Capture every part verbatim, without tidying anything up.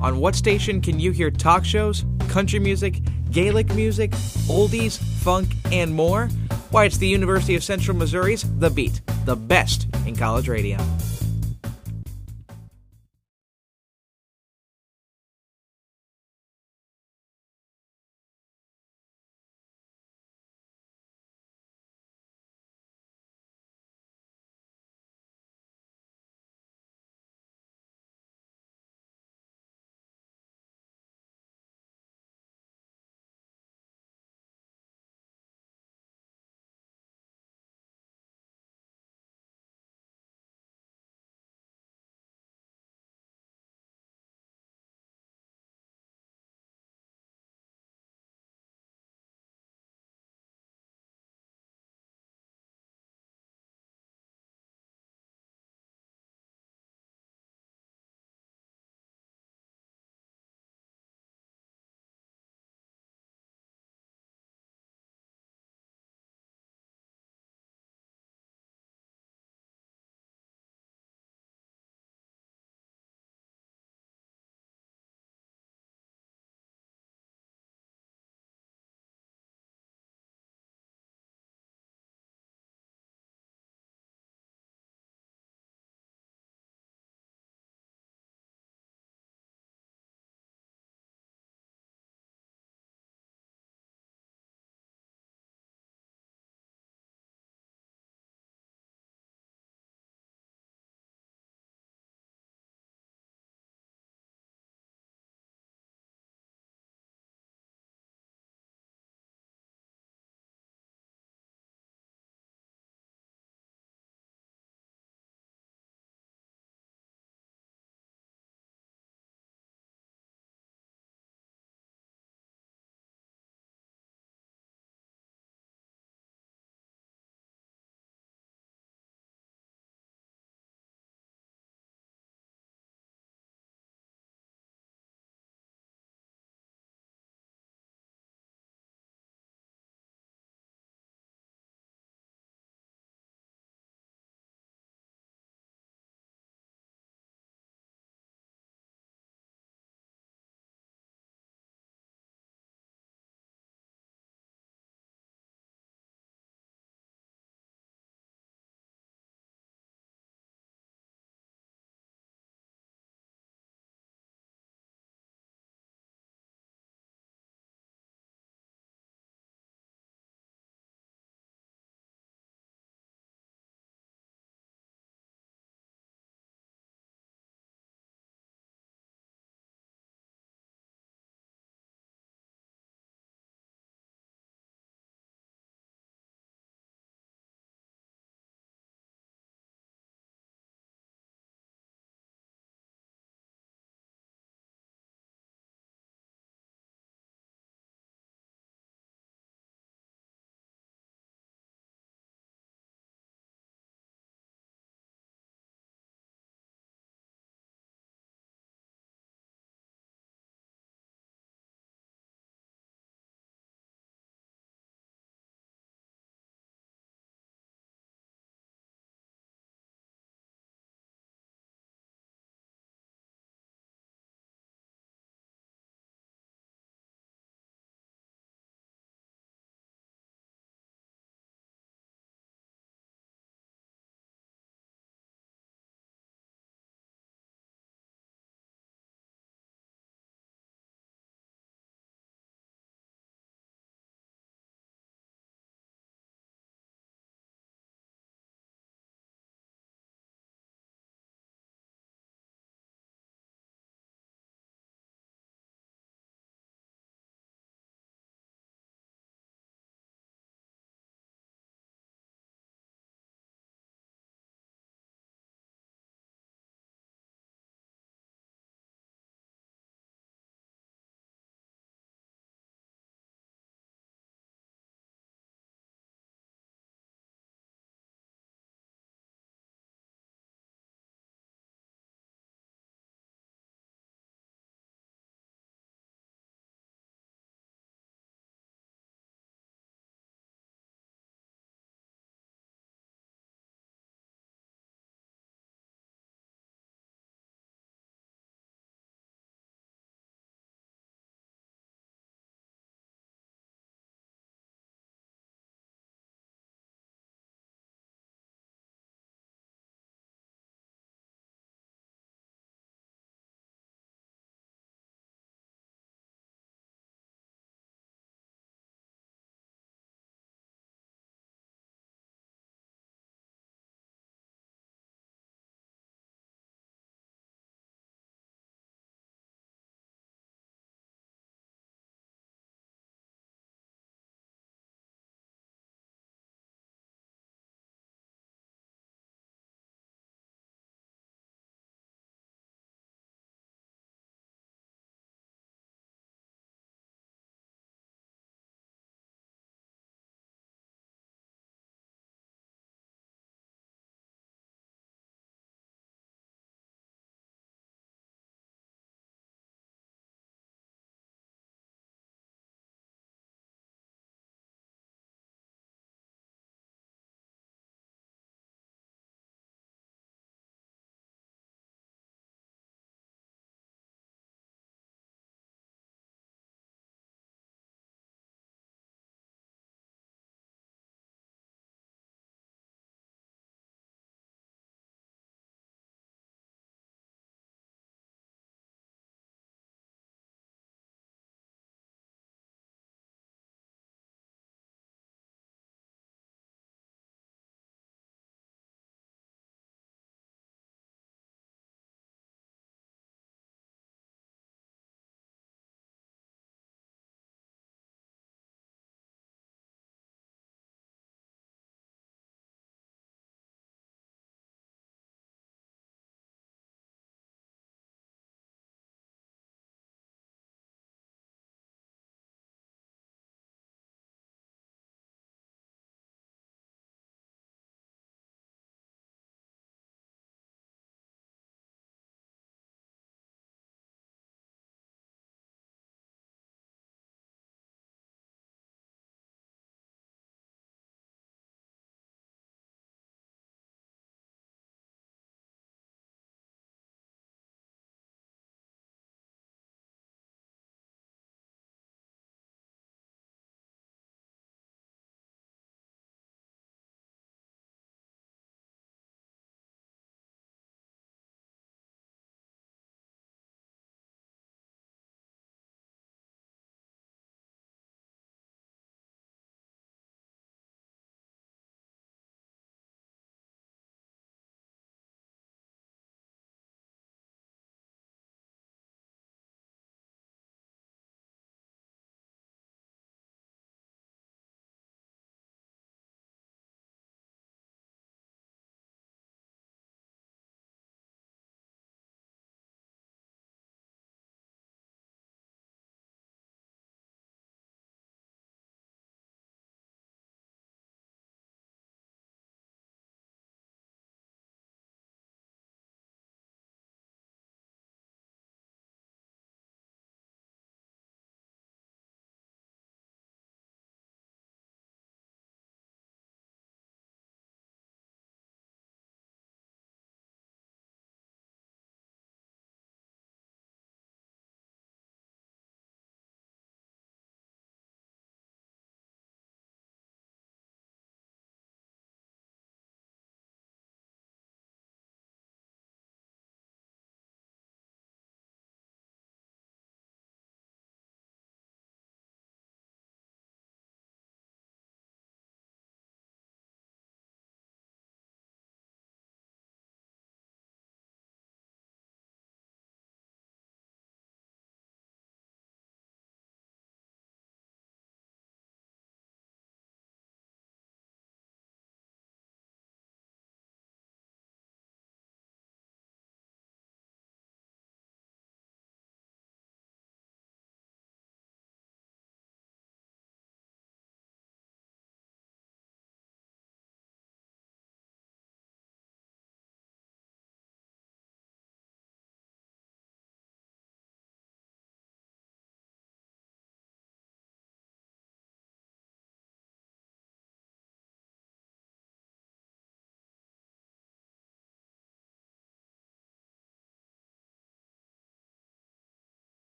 On what station can you hear talk shows, country music, Gaelic music, oldies, funk, and more? Why, it's the University of Central Missouri's The Beat, the best in college radio.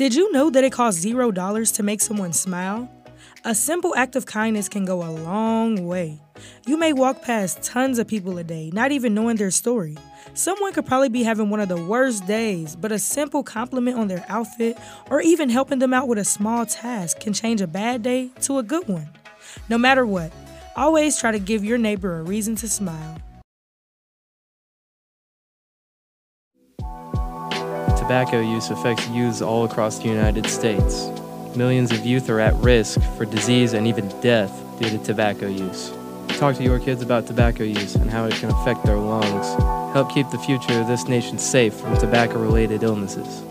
Did you know that it costs zero dollars to make someone smile? A simple act of kindness can go a long way. You may walk past tons of people a day, not even knowing their story. Someone could probably be having one of the worst days, but a simple compliment on their outfit or even helping them out with a small task can change a bad day to a good one. No matter what, always try to give your neighbor a reason to smile. Tobacco use affects youths all across the United States. Millions of youth are at risk for disease and even death due to tobacco use. Talk to your kids about tobacco use and how it can affect their lungs. Help keep the future of this nation safe from tobacco-related illnesses.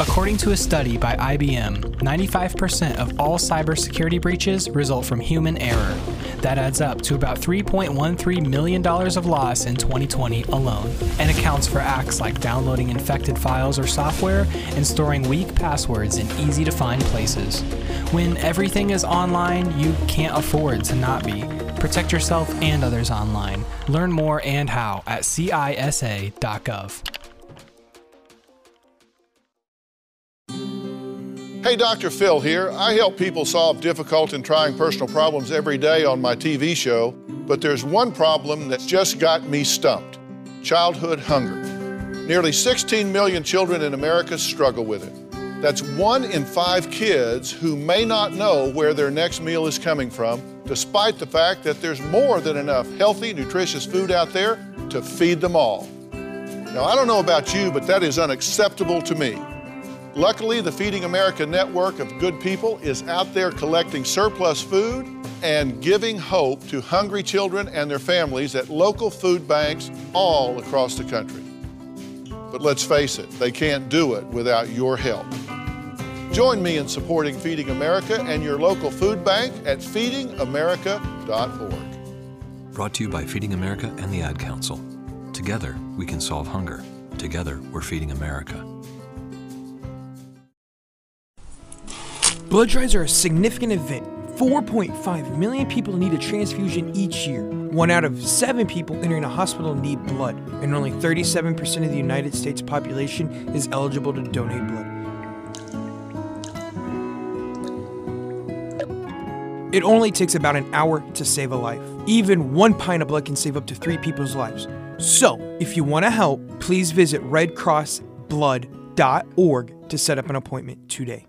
According to a study by I B M, ninety-five percent of all cybersecurity breaches result from human error. That adds up to about three point one three million dollars of loss in twenty twenty alone, and accounts for acts like downloading infected files or software and storing weak passwords in easy-to-find places. When everything is online, you can't afford to not be. Protect yourself and others online. Learn more and how at C I S A dot gov. Hey, Doctor Phil here. I help people solve difficult and trying personal problems every day on my T V show, but there's one problem that's just got me stumped: childhood hunger. Nearly sixteen million children in America struggle with it. That's one in five kids who may not know where their next meal is coming from, despite the fact that there's more than enough healthy, nutritious food out there to feed them all. Now, I don't know about you, but that is unacceptable to me. Luckily, the Feeding America network of good people is out there collecting surplus food and giving hope to hungry children and their families at local food banks all across the country. But let's face it, they can't do it without your help. Join me in supporting Feeding America and your local food bank at feeding america dot org. Brought to you by Feeding America and the Ad Council. Together, we can solve hunger. Together, we're Feeding America. Blood drives are a significant event. four point five million people need a transfusion each year. One out of seven people entering a hospital need blood, and only thirty-seven percent of the United States population is eligible to donate blood. It only takes about an hour to save a life. Even one pint of blood can save up to three people's lives. So, if you want to help, please visit red cross blood dot org to set up an appointment today.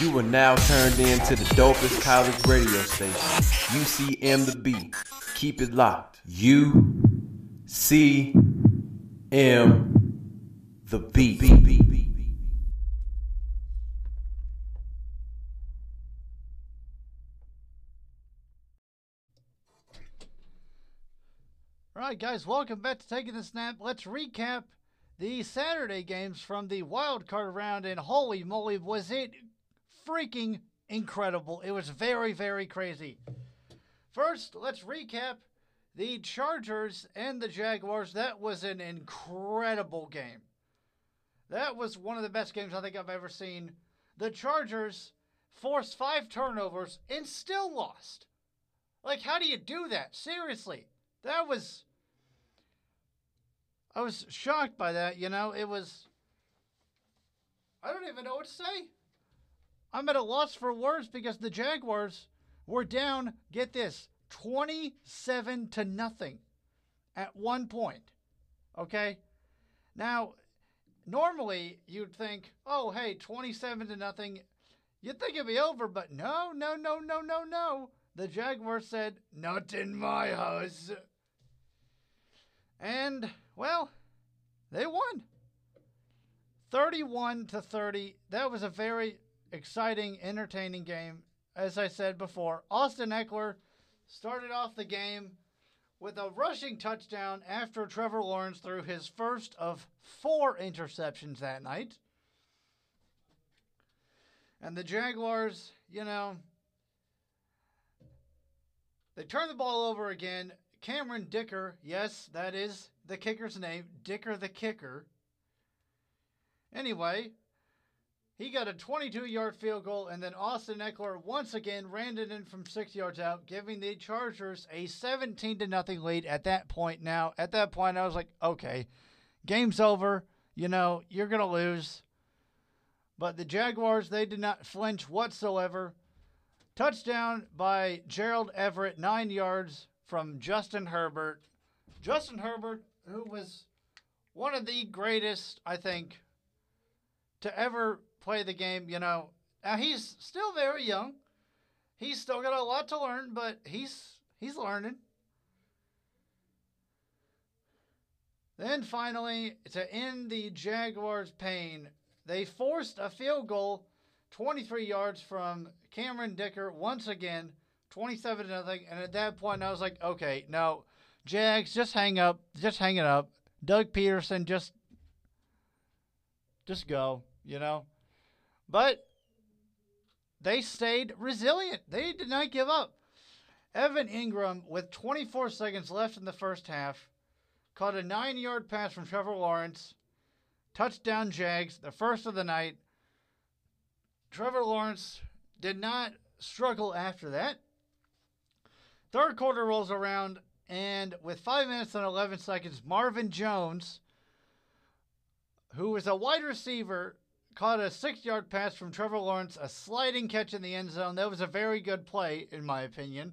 You are now turned into the dopest college radio station, U C M The Beat. Keep it locked. U C M The Beat. All right, guys, welcome back to Taking the Snap. Let's recap the Saturday games from the wild card round, and holy moly, was it freaking incredible. It was very, very crazy. First, let's recap the Chargers and the Jaguars. That was an incredible game. That was one of the best games I think I've ever seen. The Chargers forced five turnovers and still lost. Like, how do you do that? Seriously. That was... I was shocked by that, you know. It was, I don't even know what to say. I'm at a loss for words because the Jaguars were down, get this, twenty-seven to nothing at one point, okay? Now, normally you'd think, oh, hey, twenty-seven to nothing. You'd think it'd be over, but no, no, no, no, no, no. The Jaguars said, not in my house. And, well, they won. thirty-one to thirty. That was a very exciting, entertaining game. As I said before, Austin Eckler started off the game with a rushing touchdown after Trevor Lawrence threw his first of four interceptions that night. And the Jaguars, you know, they turned the ball over again. Cameron Dicker, yes, that is the kicker's name, Dicker the Kicker. Anyway, He got a twenty-two-yard field goal, and then Austin Eckler once again ran it in from six yards out, giving the Chargers a seventeen to nothing lead at that point. Now, at that point, I was like, okay, game's over. You know, you're going to lose. But the Jaguars, they did not flinch whatsoever. Touchdown by Gerald Everett, nine yards from Justin Herbert. Justin Herbert, who was one of the greatest, I think, to ever play the game, you know. Now, he's still very young. He's still got a lot to learn, but he's he's learning. Then finally, to end the Jaguars' pain, they forced a field goal, twenty-three yards from Cameron Dicker once again, twenty-seven to nothing. And at that point, I was like, okay, no, Jags, just hang up, just hang it up. Doug Peterson, just, just go, you know. But they stayed resilient. They did not give up. Evan Ingram, with twenty-four seconds left in the first half, caught a nine-yard pass from Trevor Lawrence. Touchdown Jags, the first of the night. Trevor Lawrence did not struggle after that. Third quarter rolls around, and with five minutes and eleven seconds, Marvin Jones, who was a wide receiver, caught a six-yard pass from Trevor Lawrence, a sliding catch in the end zone. That was a very good play, in my opinion.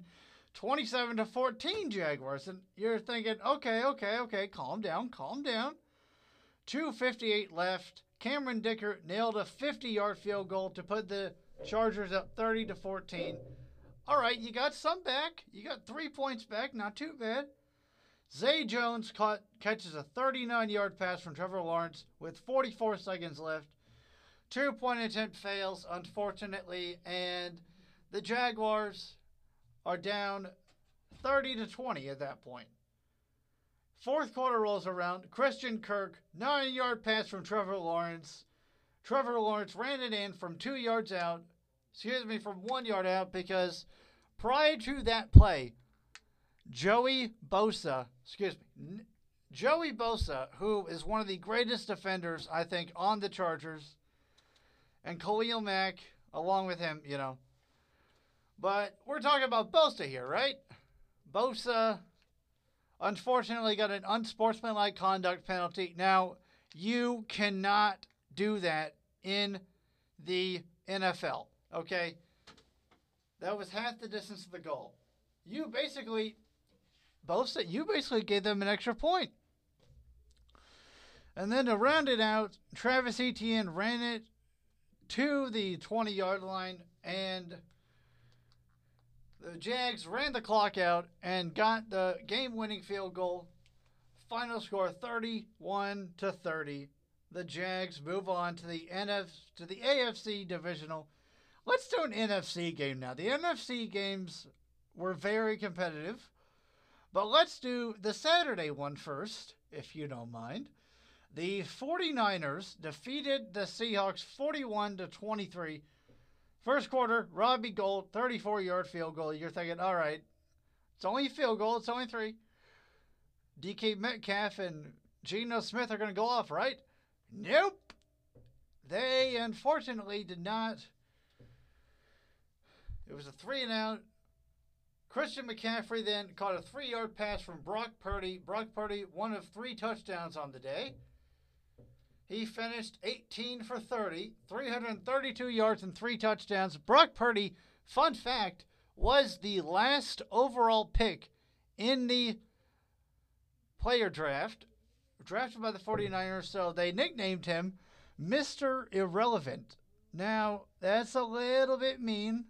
twenty-seven to fourteen Jaguars. And you're thinking, okay, okay, okay, calm down, calm down. two fifty-eight left. Cameron Dicker nailed a fifty-yard field goal to put the Chargers up thirty to fourteen. All right, you got some back. You got three points back. Not too bad. Zay Jones caught catches a thirty-nine-yard pass from Trevor Lawrence with forty-four seconds left. Two-point attempt fails, unfortunately, and the Jaguars are down thirty to twenty at that point. Fourth quarter rolls around. Christian Kirk, nine-yard pass from Trevor Lawrence. Trevor Lawrence ran it in from two yards out. Excuse me, from one yard out, because prior to that play, Joey Bosa, excuse me, Joey Bosa, who is one of the greatest defenders, I think, on the Chargers, and Khalil Mack, along with him, you know. But we're talking about Bosa here, right? Bosa unfortunately got an unsportsmanlike conduct penalty. Now, you cannot do that in the N F L, okay? That was half the distance of the goal. You basically, Bosa, you basically gave them an extra point. And then to round it out, Travis Etienne ran it to the twenty-yard line, and the Jags ran the clock out and got the game-winning field goal. Final score thirty-one to thirty. The Jags move on to the N F to the A F C divisional. Let's do an N F C game now. The N F C games were very competitive, but let's do the Saturday one first, if you don't mind. The forty-niners defeated the Seahawks forty-one to twenty-three. First quarter, Robbie Gould, thirty-four-yard field goal. You're thinking, all right, it's only a field goal. It's only three. D K Metcalf and Geno Smith are going to go off, right? Nope. They, unfortunately, did not. It was a three and out. Christian McCaffrey then caught a three-yard pass from Brock Purdy. Brock Purdy, one of three touchdowns on the day. He finished eighteen for thirty, three hundred thirty-two yards and three touchdowns. Brock Purdy, fun fact, was the last overall pick in the player draft, drafted by the forty-niners, so they nicknamed him Mister Irrelevant. Now, that's a little bit mean.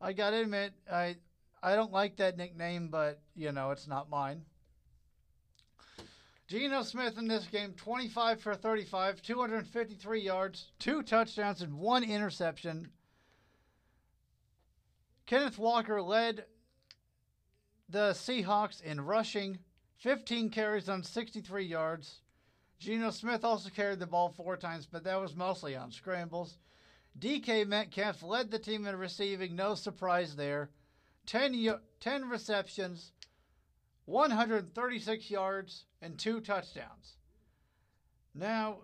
I got to admit, I I don't like that nickname, but, you know, it's not mine. Geno Smith in this game, twenty-five for thirty-five, two hundred fifty-three yards, two touchdowns, and one interception. Kenneth Walker led the Seahawks in rushing, fifteen carries on sixty-three yards. Geno Smith also carried the ball four times, but that was mostly on scrambles. D K Metcalf led the team in receiving, no surprise there. ten, ten receptions, one hundred thirty-six yards, and two touchdowns. Now,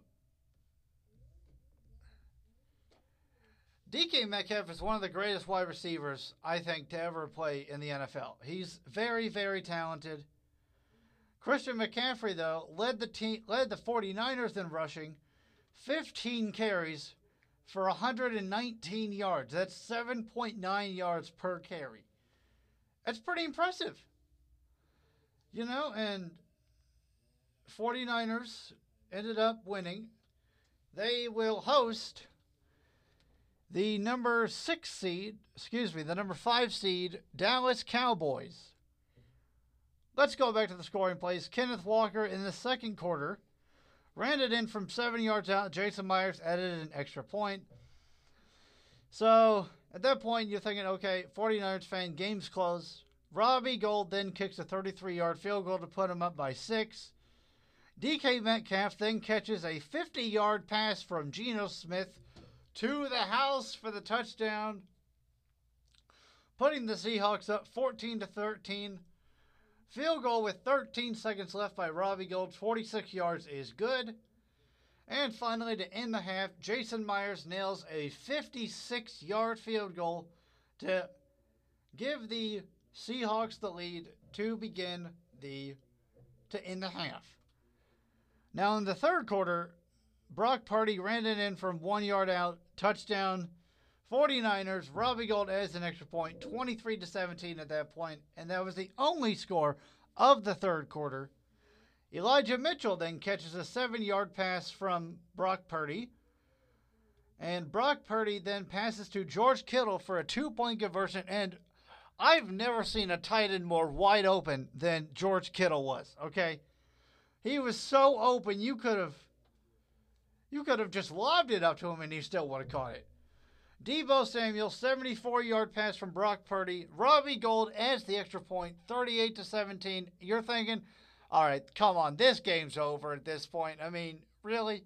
D K Metcalf is one of the greatest wide receivers, I think, to ever play in the N F L. He's very, very talented. Christian McCaffrey, though, led the team, led the 49ers in rushing, fifteen carries for one hundred nineteen yards. That's seven point nine yards per carry. That's pretty impressive. You know, and 49ers ended up winning. They will host the number six seed, excuse me, the number five seed, Dallas Cowboys. Let's go back to the scoring plays. Kenneth Walker in the second quarter ran it in from seven yards out. Jason Myers added an extra point. So at that point, you're thinking, okay, 49ers fan, game's close. Robbie Gould then kicks a thirty-three-yard field goal to put him up by six. D K Metcalf then catches a fifty-yard pass from Geno Smith to the house for the touchdown, putting the Seahawks up fourteen to thirteen. Field goal with thirteen seconds left by Robbie Gould. forty-six yards is good. And finally, to end the half, Jason Myers nails a fifty-six-yard field goal to give the Seahawks the lead to begin the, to end the half. Now, in the third quarter, Brock Purdy ran it in from one yard out. Touchdown, 49ers. Robbie Gould adds an extra point, twenty-three to seventeen at that point, and that was the only score of the third quarter. Elijah Mitchell then catches a seven-yard pass from Brock Purdy, and Brock Purdy then passes to George Kittle for a two-point conversion, and I've never seen a tight end more wide open than George Kittle was, okay? He was so open, you could have you could have just lobbed it up to him, and he still would have caught it. Deebo Samuel, seventy-four-yard pass from Brock Purdy. Robbie Gould adds the extra point, thirty-eight to seventeen. You're thinking, all right, come on, this game's over at this point. I mean, really?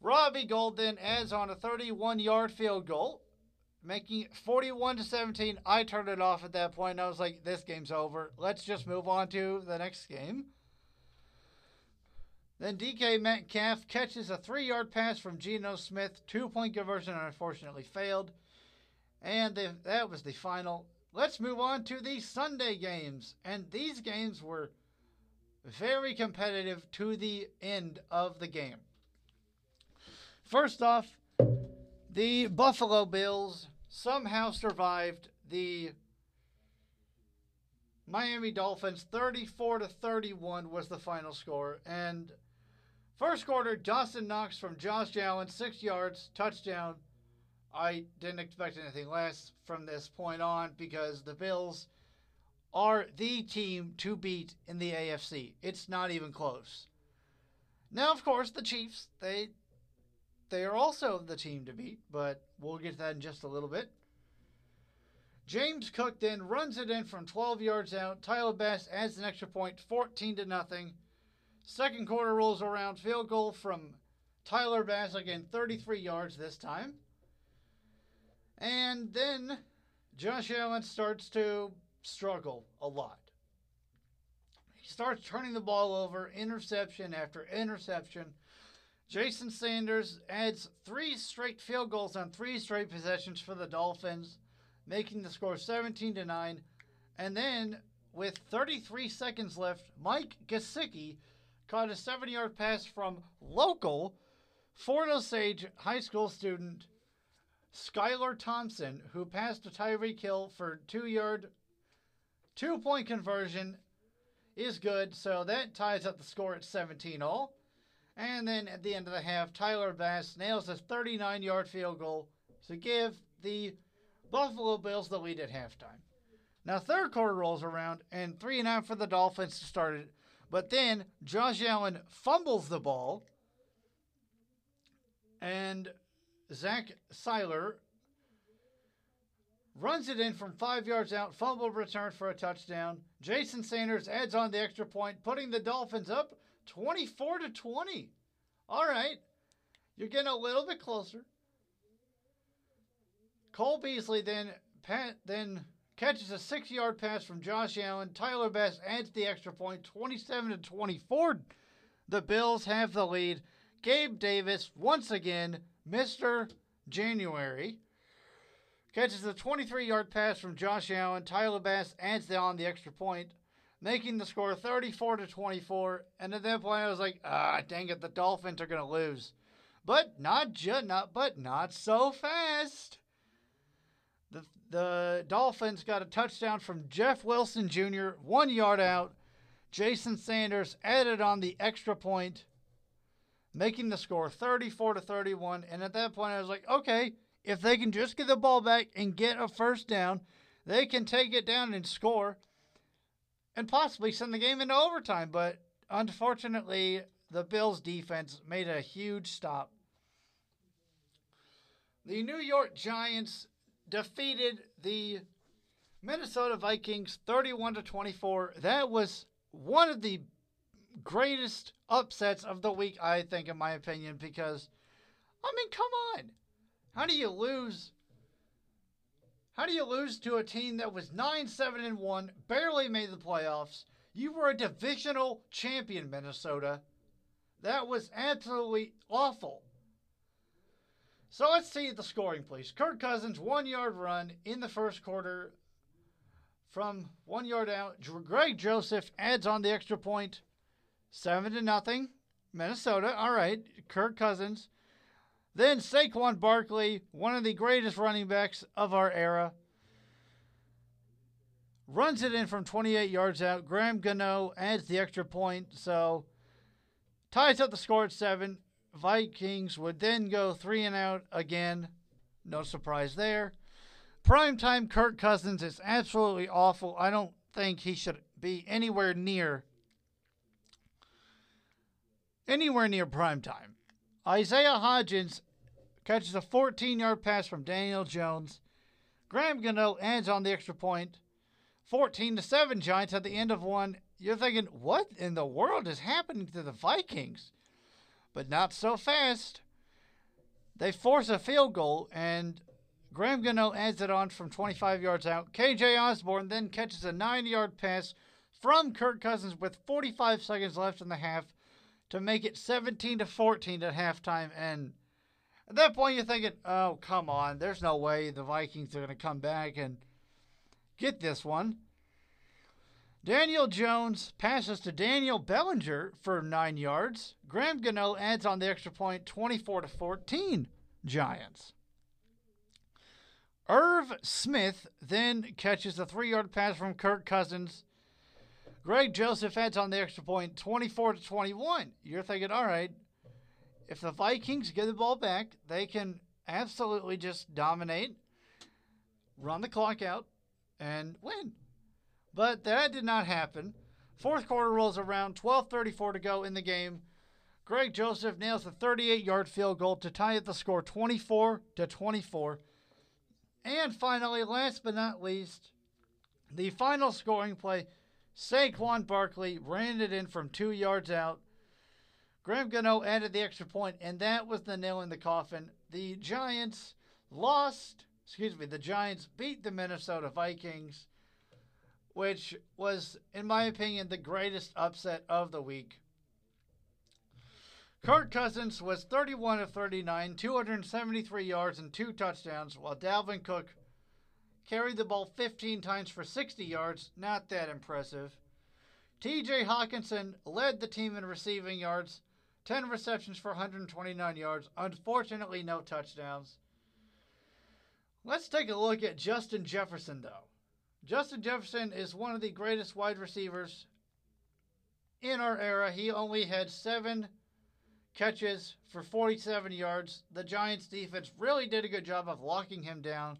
Robbie Gould then adds on a thirty-one-yard field goal, making it forty-one to seventeen. I turned it off at that point. I was like, this game's over. Let's just move on to the next game. Then D K Metcalf catches a three-yard pass from Geno Smith. Two-point conversion unfortunately failed. And the, that was the final. Let's move on to the Sunday games. And these games were very competitive to the end of the game. First off, the Buffalo Bills somehow survived the Miami Dolphins. Thirty-four to thirty-one was the final score. And first quarter, Dawson Knox from Josh Allen, six yards, touchdown. I didn't expect anything less from this point on because the Bills are the team to beat in the A F C. It's not even close. Now, of course, the Chiefs, they, they are also the team to beat, but we'll get to that in just a little bit. James Cook then runs it in from twelve yards out. Tyler Bass adds an extra point, fourteen to nothing. Second quarter rolls around. Field goal from Tyler Bass again, thirty-three yards this time. And then Josh Allen starts to struggle a lot. He starts turning the ball over, interception after interception. Jason Sanders adds three straight field goals on three straight possessions for the Dolphins, making the score seventeen to nine. And then, with thirty-three seconds left, Mike Gesicki caught a seven-yard pass from local Fort Osage High School student Skylar Thompson, who passed to Tyreek Hill for two-yard, two-point conversion is good. So that ties up the score at seventeen all. And then, at the end of the half, Tyler Bass nails a thirty-nine-yard field goal to give the Buffalo Bills the lead at halftime. Now, third quarter rolls around, and three and out for the Dolphins started. But then Josh Allen fumbles the ball, and Zach Seiler runs it in from five yards out, fumble return for a touchdown. Jason Sanders adds on the extra point, putting the Dolphins up twenty-four to twenty. All right, you're getting a little bit closer. Cole Beasley then pat, then catches a six-yard pass from Josh Allen. Tyler Bass adds the extra point, twenty-seven to twenty-four. The Bills have the lead. Gabe Davis, once again, Mister January. Catches a twenty-three-yard pass from Josh Allen. Tyler Bass adds on the extra point, making the score thirty-four to twenty-four. And at that point, I was like, ah, dang it, the Dolphins are going to lose. But not ju- not, but not so fast. The the Dolphins got a touchdown from Jeff Wilson Junior, one yard out. Jason Sanders added on the extra point, making the score thirty-four to thirty-one. And at that point, I was like, okay, if they can just get the ball back and get a first down, they can take it down and score and possibly send the game into overtime. But unfortunately, the Bills' defense made a huge stop. The New York Giants defeated the Minnesota Vikings thirty-one to twenty-four. That was one of the greatest upsets of the week, I think, in my opinion, because, I mean, come on. How do you lose? How do you lose to a team that was nine seven and one, barely made the playoffs? You were a divisional champion, Minnesota. That was absolutely awful. So let's see the scoring, please. Kirk Cousins, one-yard run in the first quarter from one yard out. Greg Joseph adds on the extra point. Seven to nothing, Minnesota. All right, Kirk Cousins. Then Saquon Barkley, one of the greatest running backs of our era, runs it in from twenty-eight yards out. Graham Gano adds the extra point, so ties up the score at seven. Vikings would then go three and out again. No surprise there. Primetime Kirk Cousins is absolutely awful. I don't think he should be anywhere near anywhere near primetime. Isaiah Hodgins catches a fourteen-yard pass from Daniel Jones. Graham Gano adds on the extra point. fourteen to seven Giants at the end of one. You're thinking, what in the world is happening to the Vikings? But not so fast. They force a field goal, and Graham Gano adds it on from twenty-five yards out. K J Osborne then catches a nine-yard pass from Kirk Cousins with forty-five seconds left in the half to make it seventeen to fourteen at halftime. And at that point, you're thinking, oh, come on. There's no way the Vikings are going to come back and get this one. Daniel Jones passes to Daniel Bellinger for nine yards. Graham Gano adds on the extra point, twenty-four to fourteen Giants. Irv Smith then catches a three-yard pass from Kirk Cousins. Greg Joseph adds on the extra point, twenty-four to twenty-one. You're thinking, all right, if the Vikings get the ball back, they can absolutely just dominate, run the clock out, and win. But that did not happen. Fourth quarter rolls around, twelve thirty-four to go in the game. Greg Joseph nails a thirty-eight-yard field goal to tie up the score, twenty-four to twenty-four. And finally, last but not least, the final scoring play, Saquon Barkley ran it in from two yards out. Graham Gano added the extra point, and that was the nail in the coffin. The Giants lost, excuse me, the Giants beat the Minnesota Vikings, which was, in my opinion, the greatest upset of the week. Kirk Cousins was thirty-one of thirty-nine, two hundred seventy-three yards and two touchdowns, while Dalvin Cook carried the ball fifteen times for sixty yards. Not that impressive. T J Hawkinson led the team in receiving yards, ten receptions for one hundred twenty-nine yards. Unfortunately, no touchdowns. Let's take a look at Justin Jefferson, though. Justin Jefferson is one of the greatest wide receivers in our era. He only had seven catches for forty-seven yards. The Giants defense really did a good job of locking him down.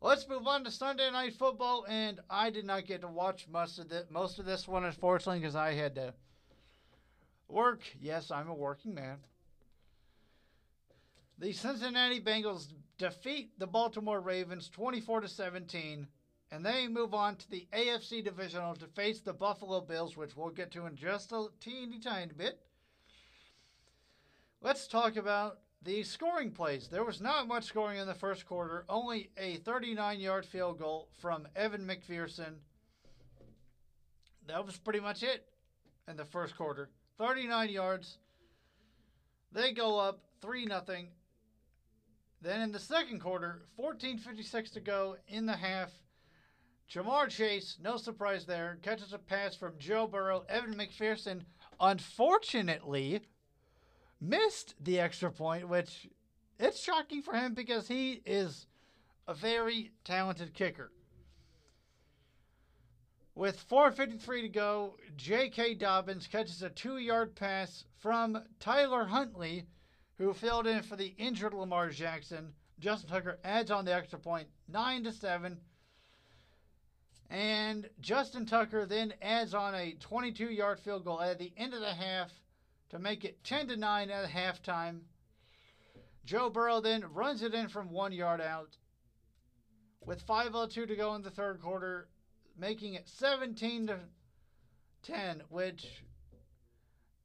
Let's move on to Sunday Night Football, and I did not get to watch most of this, most of this one, unfortunately, because I had to work. Yes, I'm a working man. The Cincinnati Bengals defeat the Baltimore Ravens twenty-four to seventeen, and they move on to the A F C Divisional to face the Buffalo Bills, which we'll get to in just a teeny tiny bit. Let's talk about the scoring plays. There was not much scoring in the first quarter, only a thirty-nine-yard field goal from Evan McPherson. That was pretty much it in the first quarter. thirty-nine yards. They go up three nothing. Then in the second quarter, fourteen fifty-six to go in the half. Jamar Chase, no surprise there, catches a pass from Joe Burrow. Evan McPherson, unfortunately, missed the extra point, which it's shocking for him because he is a very talented kicker. With four fifty-three to go, J K. Dobbins catches a two-yard pass from Tyler Huntley, who filled in for the injured Lamar Jackson. Justin Tucker adds on the extra point, nine to seven. And Justin Tucker then adds on a twenty-two-yard field goal at the end of the half to make it ten to nine at halftime. Joe Burrow then runs it in from one yard out. With five oh two to go in the third quarter, making it seventeen to ten, which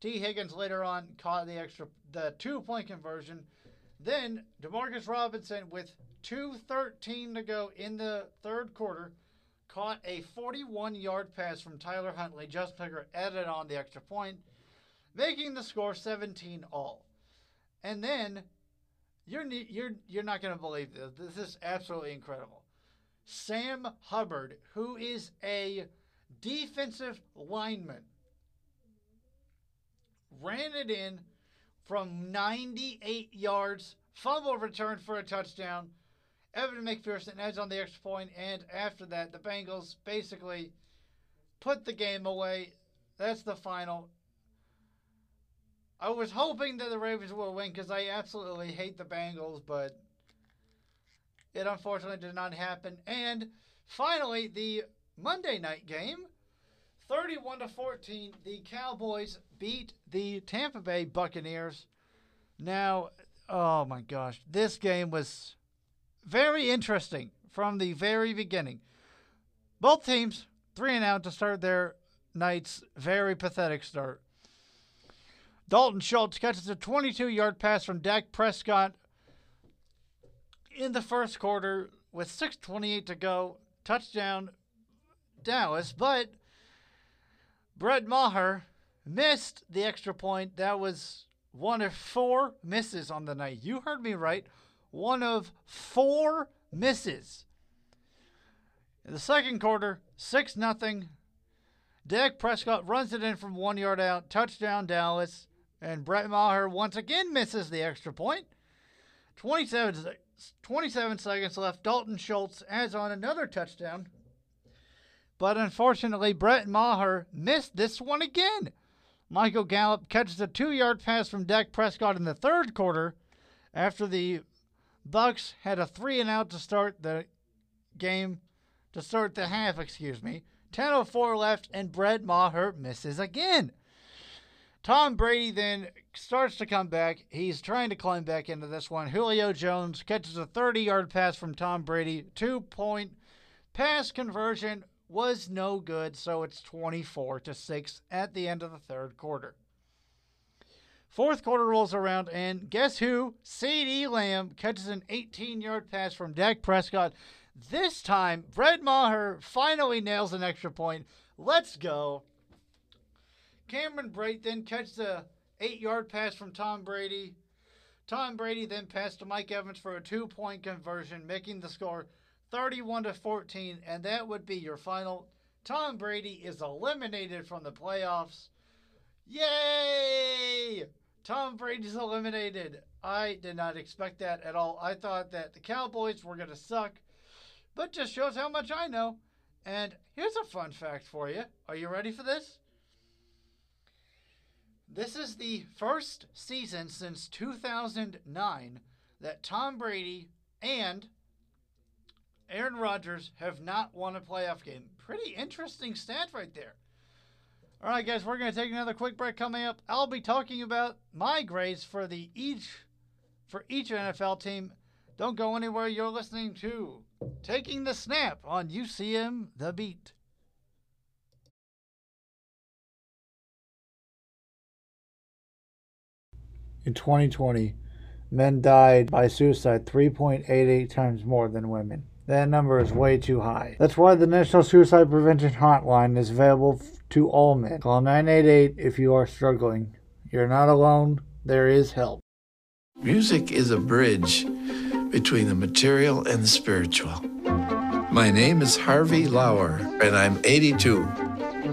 T. Higgins later on caught the extra the two-point conversion. Then Demarcus Robinson, with two thirteen to go in the third quarter, caught a forty-one-yard pass from Tyler Huntley. Justin Tucker added on the extra point, making the score seventeen all. And then you're you're you're not going to believe this. This is absolutely incredible. Sam Hubbard, who is a defensive lineman, ran it in from ninety-eight yards, fumble return for a touchdown. Evan McPherson adds on the extra point, and after that, the Bengals basically put the game away. That's the final. I was hoping that the Ravens will win because I absolutely hate the Bengals, but it unfortunately did not happen. And finally, the Monday night game, thirty-one to fourteen, the Cowboys beat the Tampa Bay Buccaneers. Now, oh my gosh, this game was very interesting from the very beginning. Both teams three and out to start their night's very pathetic start. Dalton Schultz catches a twenty-two-yard pass from Dak Prescott in the first quarter with six twenty-eight to go. Touchdown Dallas, but Brett Maher missed the extra point. That was one of four misses on the night. You heard me right. One of four misses. In the second quarter, six nothing. Dak Prescott runs it in from one yard out. Touchdown Dallas. And Brett Maher once again misses the extra point. twenty-seven twenty-seven seconds left. Dalton Schultz adds on another touchdown. But unfortunately, Brett Maher missed this one again. Michael Gallup catches a two-yard pass from Dak Prescott in the third quarter after the Bucs had a three-and-out to start the game, to start the half, excuse me. ten oh four left, and Brett Maher misses again. Tom Brady then starts to come back. He's trying to climb back into this one. Julio Jones catches a thirty-yard pass from Tom Brady. Two-point pass conversion was no good, so it's twenty-four to six at the end of the third quarter. Fourth quarter rolls around, and guess who? CeeDee Lamb catches an eighteen-yard pass from Dak Prescott. This time, Brett Maher finally nails an extra point. Let's go. Cameron Brate then catches a eight-yard pass from Tom Brady. Tom Brady then passed to Mike Evans for a two-point conversion, making the score thirty-one to fourteen, and that would be your final. Tom Brady is eliminated from the playoffs. Yay! Tom Brady's eliminated. I did not expect that at all. I thought that the Cowboys were going to suck, but just shows how much I know. And here's a fun fact for you. Are you ready for this? This is the first season since two thousand nine that Tom Brady and Aaron Rodgers have not won a playoff game. Pretty interesting stat right there. All right, guys, we're going to take another quick break. Coming up, I'll be talking about my grades for the each for each N F L team. Don't go anywhere. You're listening to Taking the Snap on U C M The Beat. In twenty twenty, men died by suicide three point eight eight times more than women. That number is way too high. That's why the National Suicide Prevention Hotline is available to all men. Call nine eight eight if you are struggling. You're not alone. There is help. Music is a bridge between the material and the spiritual. My name is Harvey Lauer, and I'm eighty-two.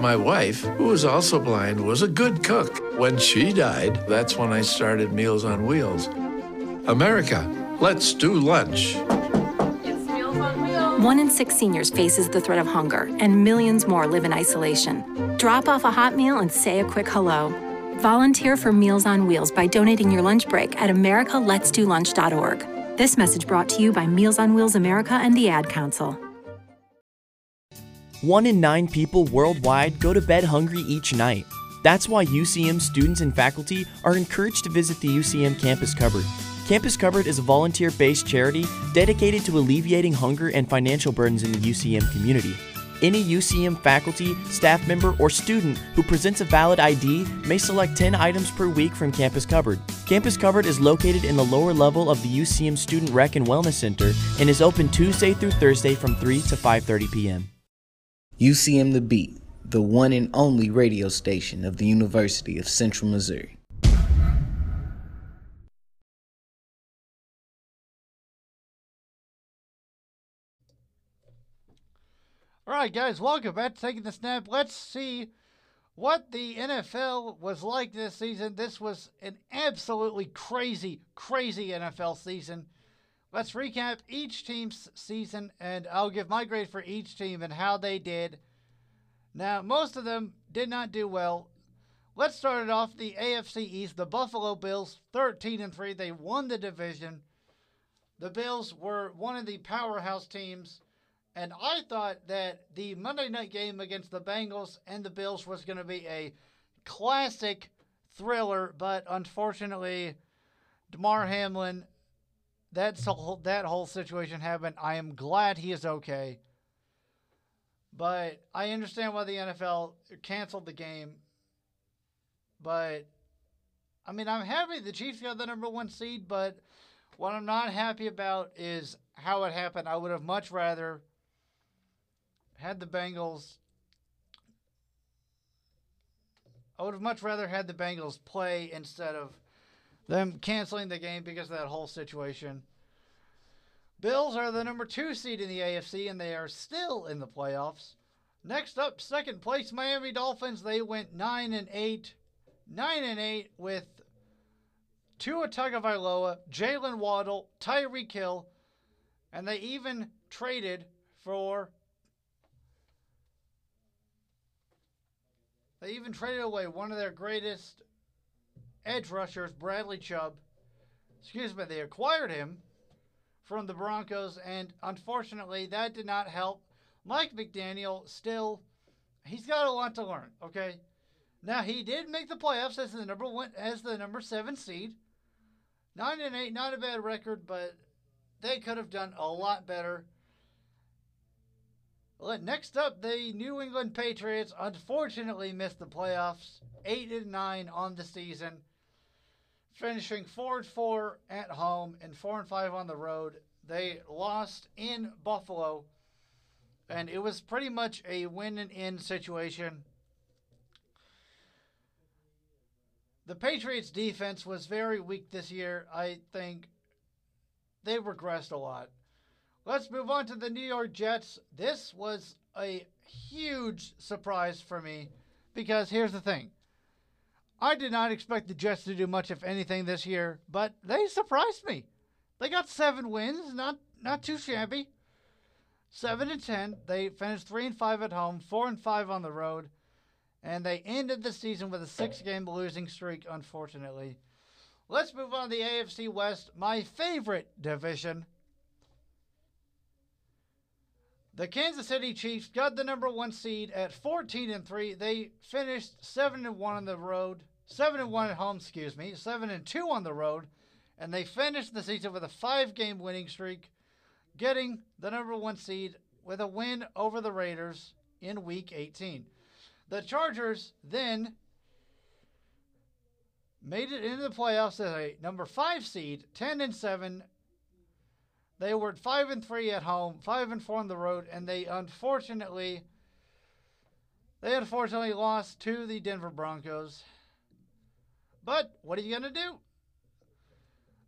My wife, who was also blind, was a good cook. When she died, that's when I started Meals on Wheels. America, let's do lunch. It's Meals on Wheels. One in six seniors faces the threat of hunger, and millions more live in isolation. Drop off a hot meal and say a quick hello. Volunteer for Meals on Wheels by donating your lunch break at america lets do lunch dot org. This message brought to you by Meals on Wheels America and the Ad Council. One in nine people worldwide go to bed hungry each night. That's why U C M students and faculty are encouraged to visit the U C M Campus Cupboard. Campus Cupboard is a volunteer-based charity dedicated to alleviating hunger and financial burdens in the U C M community. Any U C M faculty, staff member, or student who presents a valid I D may select ten items per week from Campus Cupboard. Campus Cupboard is located in the lower level of the U C M Student Rec and Wellness Center and is open Tuesday through Thursday from three to five thirty p m U C M The Beat, the one and only radio station of the University of Central Missouri. All right, guys, welcome back to Taking the Snap. Let's see what the N F L was like this season. This was an absolutely crazy, crazy N F L season. Let's recap each team's season, and I'll give my grade for each team and how they did. Now, most of them did not do well. Let's start it off the A F C East. The Buffalo Bills, thirteen and three. They won the division. The Bills were one of the powerhouse teams, and I thought that the Monday night game against the Bengals and the Bills was going to be a classic thriller, but unfortunately, Damar Hamlin... That's whole, that whole situation happened. I am glad he is okay. But I understand why the N F L canceled the game. But, I mean, I'm happy the Chiefs got the number one seed, but what I'm not happy about is how it happened. I would have much rather had the Bengals... I would have much rather had the Bengals play instead of them canceling the game because of that whole situation. Bills are the number two seed in the A F C, and they are still in the playoffs. Next up, second place, Miami Dolphins. They went nine and eight. nine and eight with Tua Tagovailoa, Jalen Waddle, Tyreek Hill, and they even traded for... They even traded away one of their greatest... edge rushers, Bradley Chubb. Excuse me, they acquired him from the Broncos, and unfortunately, that did not help. Mike McDaniel still, he's got a lot to learn, okay? Now, he did make the playoffs as the number one, as the number seven seed. Nine and eight, not a bad record, but they could have done a lot better. Next up, the New England Patriots unfortunately missed the playoffs, eight and nine on the season, finishing four and four at home and four and five on the road. They lost in Buffalo, and it was pretty much a win-and-in situation. The Patriots' defense was very weak this year. I think they regressed a lot. Let's move on to the New York Jets. This was a huge surprise for me because here's the thing. I did not expect the Jets to do much, if anything, this year, but they surprised me. They got seven wins, not not too shabby. Seven and ten. They finished three and five at home, four and five on the road, and they ended the season with a six-game losing streak, unfortunately. Let's move on to the A F C West, my favorite division. The Kansas City Chiefs got the number one seed at fourteen and three. They finished seven and one on the road. seven and one at home, excuse me. seven and two on the road. And they finished the season with a five-game winning streak, getting the number one seed with a win over the Raiders in Week eighteen. The Chargers then made it into the playoffs as a number five seed, ten and seven. They were five and three at home, five and four on the road, and they unfortunately they unfortunately lost to the Denver Broncos. But what are you going to do?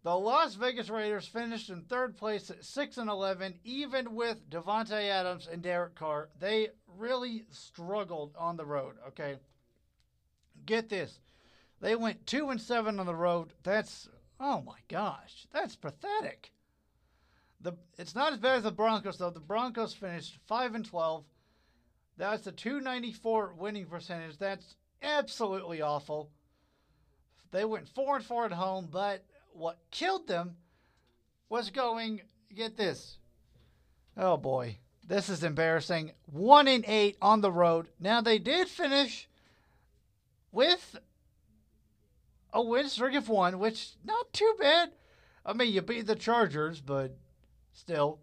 The Las Vegas Raiders finished in third place at six and eleven, even with Devontae Adams and Derek Carr. They really struggled on the road, okay? Get this. They went two and seven on the road. That's, oh my gosh, that's pathetic. The It's not as bad as the Broncos, though. The Broncos finished five and twelve. That's a two ninety-four winning percentage. That's absolutely awful. They went four and four at home, but what killed them was going, get this. Oh, boy. This is embarrassing. one and eight on the road. Now, they did finish with a win streak of one, which not too bad. I mean, you beat the Chargers, but still.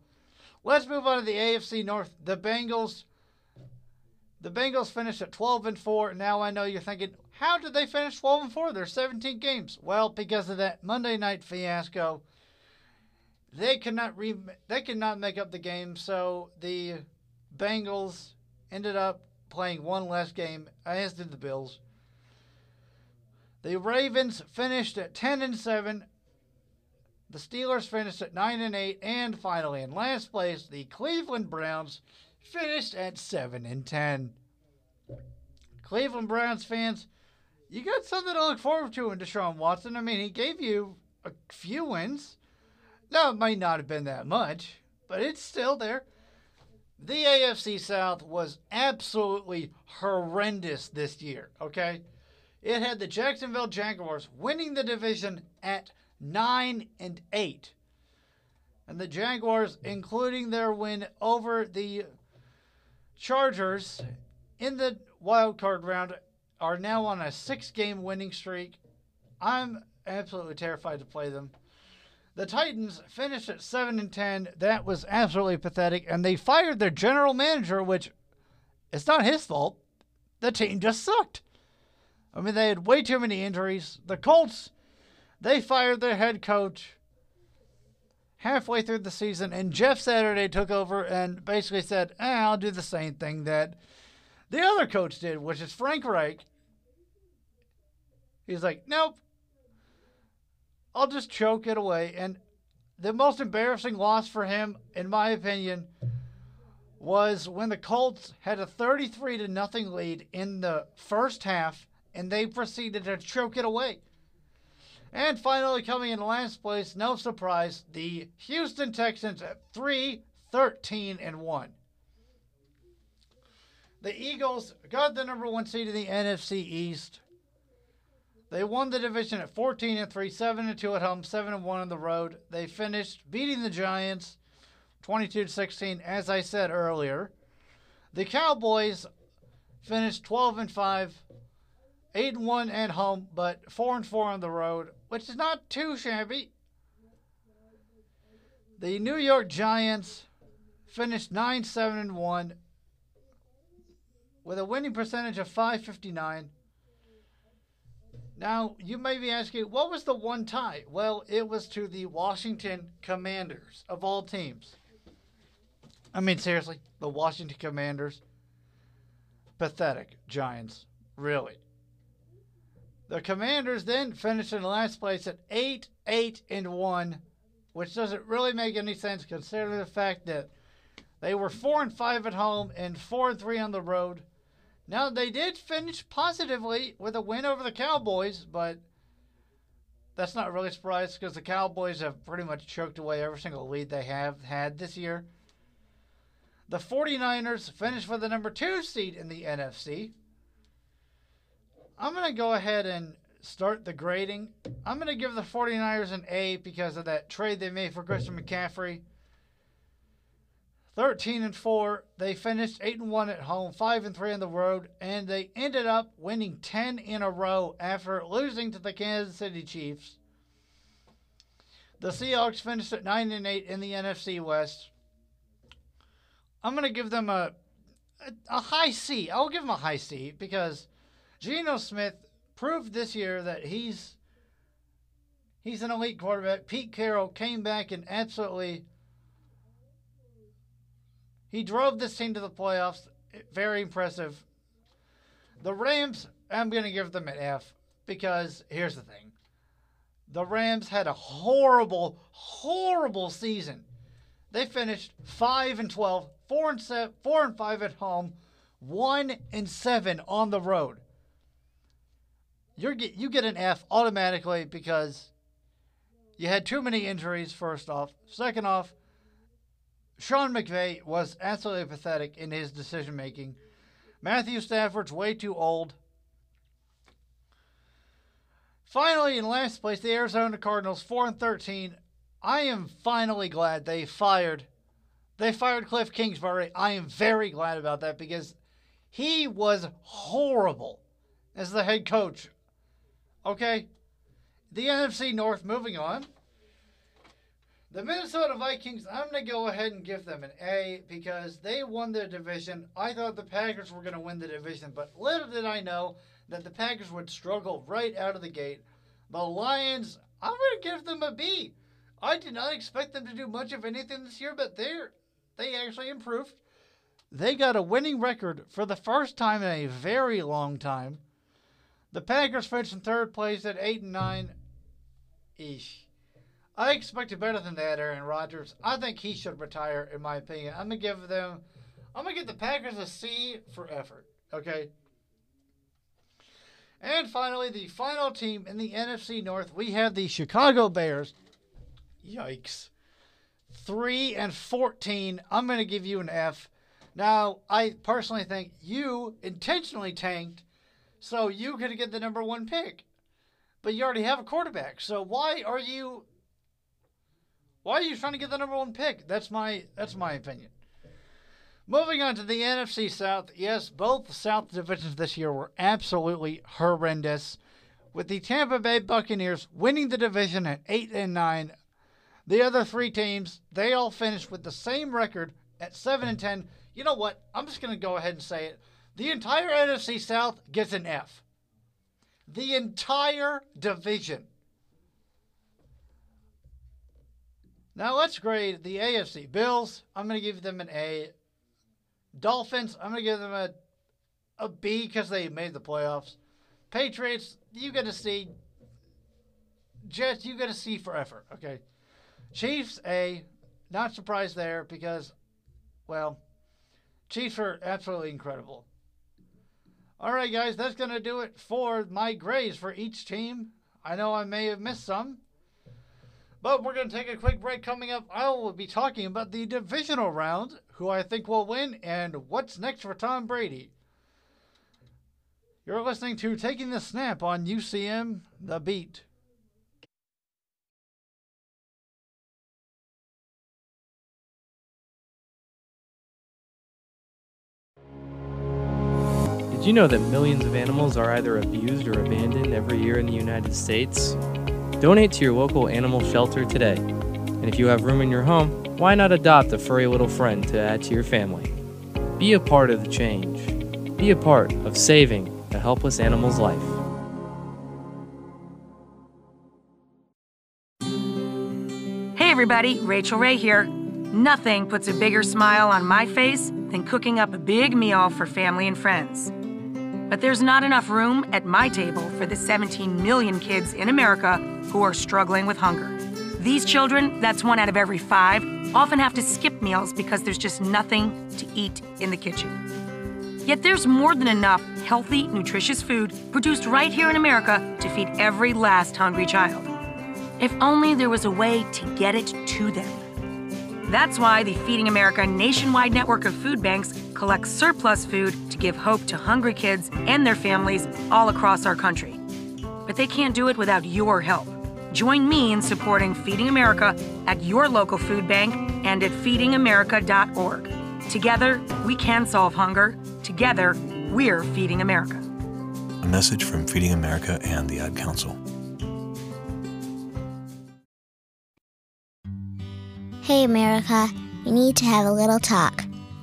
Let's move on to the A F C North. The Bengals. The Bengals finished at twelve and four. Now, I know you're thinking, how did they finish twelve and four? There's seventeen games. Well, because of that Monday night fiasco, they could not re- they could not make up the game, so the Bengals ended up playing one less game, as did the Bills. The Ravens finished at ten and seven. The Steelers finished at nine and eight, and finally in last place, the Cleveland Browns finished at seven and ten. Cleveland Browns fans, you got something to look forward to in Deshaun Watson. I mean, he gave you a few wins. Now, it might not have been that much, but it's still there. The A F C South was absolutely horrendous this year, okay? It had the Jacksonville Jaguars winning the division at nine and eight. And the Jaguars, including their win over the Chargers in the wild card round, are now on a six-game winning streak. I'm absolutely terrified to play them. The Titans finished at seven and ten. That was absolutely pathetic. And they fired their general manager, which it's not his fault. The team just sucked. I mean, they had way too many injuries. The Colts, they fired their head coach halfway through the season. And Jeff Saturday took over and basically said, eh, I'll do the same thing that the other coach did, which is Frank Reich. He's like, nope. I'll just choke it away. And the most embarrassing loss for him, in my opinion, was when the Colts had a thirty-three to nothing lead in the first half, and they proceeded to choke it away. And finally, coming in last place, no surprise, the Houston Texans at three thirteen and one. The Eagles got the number one seed in the N F C East. They won the division at fourteen and three, seven and two at home, seven and one on the road. They finished beating the Giants twenty-two to sixteen, as I said earlier. The Cowboys finished twelve and five, eight and one at home, but four and four on the road, which is not too shabby. The New York Giants finished nine seven and one with a winning percentage of five fifty-nine. Now, you may be asking, what was the one tie? Well, it was to the Washington Commanders, of all teams. I mean, seriously, the Washington Commanders. Pathetic, Giants. Really. The Commanders then finished in last place at eight eight and one, which doesn't really make any sense considering the fact that they were four and five at home and four and three on the road. Now, they did finish positively with a win over the Cowboys, but that's not really a surprise because the Cowboys have pretty much choked away every single lead they have had this year. The forty-niners finished with the number two seed in the N F C. I'm going to go ahead and start the grading. I'm going to give the forty-niners an A because of that trade they made for Christian McCaffrey. thirteen and four, they finished eight and one at home, five and three on the road, and they ended up winning ten in a row after losing to the Kansas City Chiefs. The Seahawks finished at nine and eight in the N F C West. I'm going to give them a a, a high C. I'll give him a high C because Geno Smith proved this year that he's he's an elite quarterback. Pete Carroll came back and absolutely he drove this team to the playoffs. Very impressive. The Rams, I'm going to give them an F because here's the thing. The Rams had a horrible, horrible season. They finished five and twelve, four and seven, four and five at home, one and seven on the road. You're get, you get an F automatically because you had too many injuries, first off. Second off, Sean McVay was absolutely pathetic in his decision-making. Matthew Stafford's way too old. Finally, in last place, the Arizona Cardinals, four and thirteen. I am finally glad they fired. They fired Cliff Kingsbury. I am very glad about that because he was horrible as the head coach. Okay? The N F C North, moving on. The Minnesota Vikings, I'm going to go ahead and give them an A because they won their division. I thought the Packers were going to win the division, but little did I know that the Packers would struggle right out of the gate. The Lions, I'm going to give them a B. I did not expect them to do much of anything this year, but they they actually improved. They got a winning record for the first time in a very long time. The Packers finished in third place at eight and nine. Eesh. I expected better than that, Aaron Rodgers. I think he should retire, in my opinion. I'm going to give them, I'm going to give the Packers a C for effort, okay? And finally, the final team in the N F C North, we have the Chicago Bears. Yikes. three and fourteen. I'm going to give you an F. Now, I personally think you intentionally tanked so you could get the number one pick. But you already have a quarterback. So why are you why are you trying to get the number one pick? That's my that's my opinion. Moving on to the N F C South. Yes, both South divisions this year were absolutely horrendous, with the Tampa Bay Buccaneers winning the division at eight and nine. The other three teams, they all finished with the same record at seven and ten. You know what? I'm just going to go ahead and say it. The entire N F C South gets an F. The entire division. Now let's grade the A F C. Bills, I'm going to give them an A. Dolphins, I'm going to give them a, a B because they made the playoffs. Patriots, you get a C. Jets, you get a C for effort, okay? Chiefs, A. Not surprised there because, well, Chiefs are absolutely incredible. All right, guys, that's going to do it for my grades for each team. I know I may have missed some, but we're going to take a quick break. Coming up, I will be talking about the divisional round, who I think will win, and what's next for Tom Brady. You're listening to Taking the Snap on U C M, The Beat. Did you know that millions of animals are either abused or abandoned every year in the United States? Donate to your local animal shelter today. And if you have room in your home, why not adopt a furry little friend to add to your family? Be a part of the change. Be a part of saving a helpless animal's life. Hey everybody, Rachel Ray here. Nothing puts a bigger smile on my face than cooking up a big meal for family and friends. But there's not enough room at my table for the seventeen million kids in America who are struggling with hunger. These children, that's one out of every five, often have to skip meals because there's just nothing to eat in the kitchen. Yet there's more than enough healthy, nutritious food produced right here in America to feed every last hungry child. If only there was a way to get it to them. That's why the Feeding America nationwide network of food banks collects surplus food to give hope to hungry kids and their families all across our country. But they can't do it without your help. Join me in supporting Feeding America at your local food bank and at feeding america dot org. Together, we can solve hunger. Together, we're Feeding America. A message from Feeding America and the Ad Council. Hey, America, we need to have a little talk.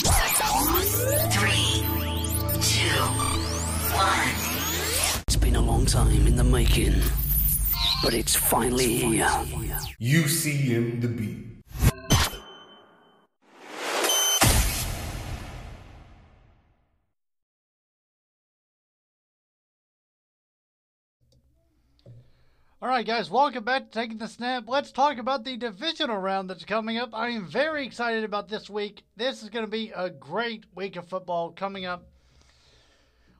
Three, two, one. It's been a long time in the making, but it's finally here. U C M The Beat. All right, guys, welcome back to Taking the Snap. Let's talk about the divisional round that's coming up. I am very excited about this week. This is going to be a great week of football coming up.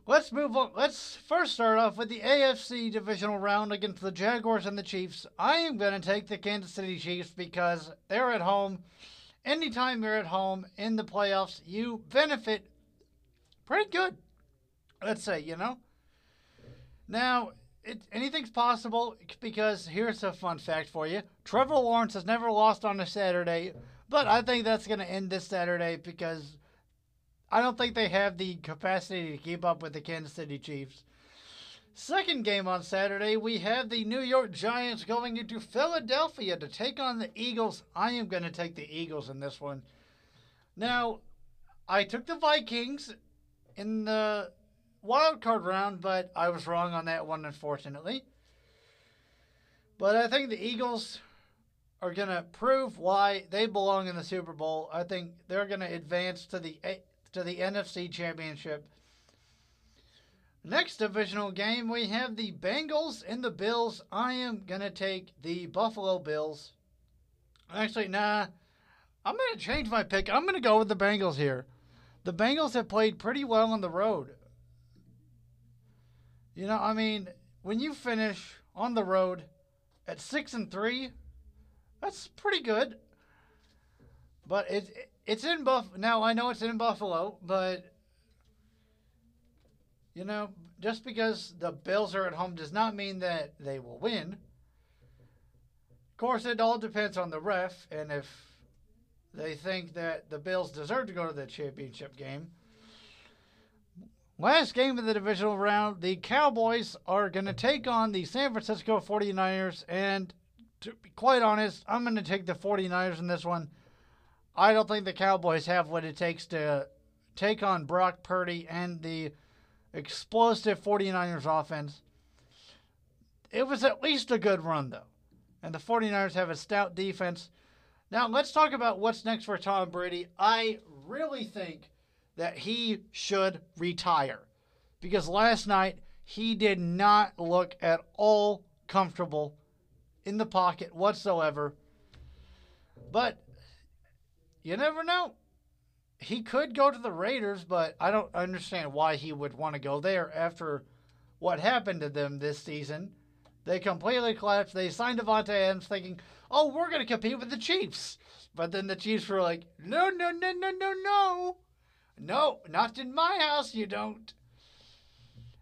Let's move on. Let's first start off with the A F C divisional round against the Jaguars and the Chiefs. I am going to take the Kansas City Chiefs because they're at home. Anytime you're at home in the playoffs, you benefit pretty good, let's say, you know. Now, It, anything's possible because here's a fun fact for you. Trevor Lawrence has never lost on a Saturday, but I think that's going to end this Saturday because I don't think they have the capacity to keep up with the Kansas City Chiefs. Second game on Saturday, we have the New York Giants going into Philadelphia to take on the Eagles. I am going to take the Eagles in this one. Now, I took the Vikings in the wild card round, but I was wrong on that one, unfortunately. But I think the Eagles are going to prove why they belong in the Super Bowl. I think they're going to advance to the to the N F C Championship. Next divisional game, we have the Bengals and the Bills. I am going to take the Buffalo Bills. Actually, nah. I'm going to change my pick. I'm going to go with the Bengals here. The Bengals have played pretty well on the road. You know, I mean, when you finish on the road at six and three, that's pretty good. But it, it it's in Buff. Now I know it's in Buffalo, but you know, just because the Bills are at home does not mean that they will win. Of course, it all depends on the ref, and if they think that the Bills deserve to go to the championship game. Last game of the divisional round, the Cowboys are going to take on the San Francisco forty-niners. And to be quite honest, I'm going to take the forty-niners in this one. I don't think the Cowboys have what it takes to take on Brock Purdy and the explosive forty-niners offense. It was at least a good run, though. And the forty-niners have a stout defense. Now, let's talk about what's next for Tom Brady. I really think that he should retire, because last night he did not look at all comfortable in the pocket whatsoever. But you never know. He could go to the Raiders, but I don't understand why he would want to go there after what happened to them this season. They completely collapsed. They signed Devontae Adams thinking, oh, we're going to compete with the Chiefs. But then the Chiefs were like, no, no, no, no, no, no. No, not in my house, you don't.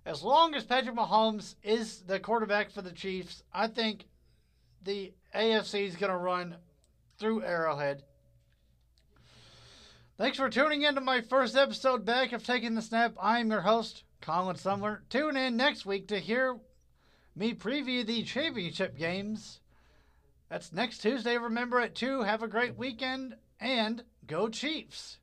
As long as Patrick Mahomes is the quarterback for the Chiefs, I think the A F C is going to run through Arrowhead. Thanks for tuning in to my first episode back of Taking the Snap. I'm your host, Colin Sumler. Tune in next week to hear me preview the championship games. That's next Tuesday. Remember at two. Have a great weekend and go Chiefs.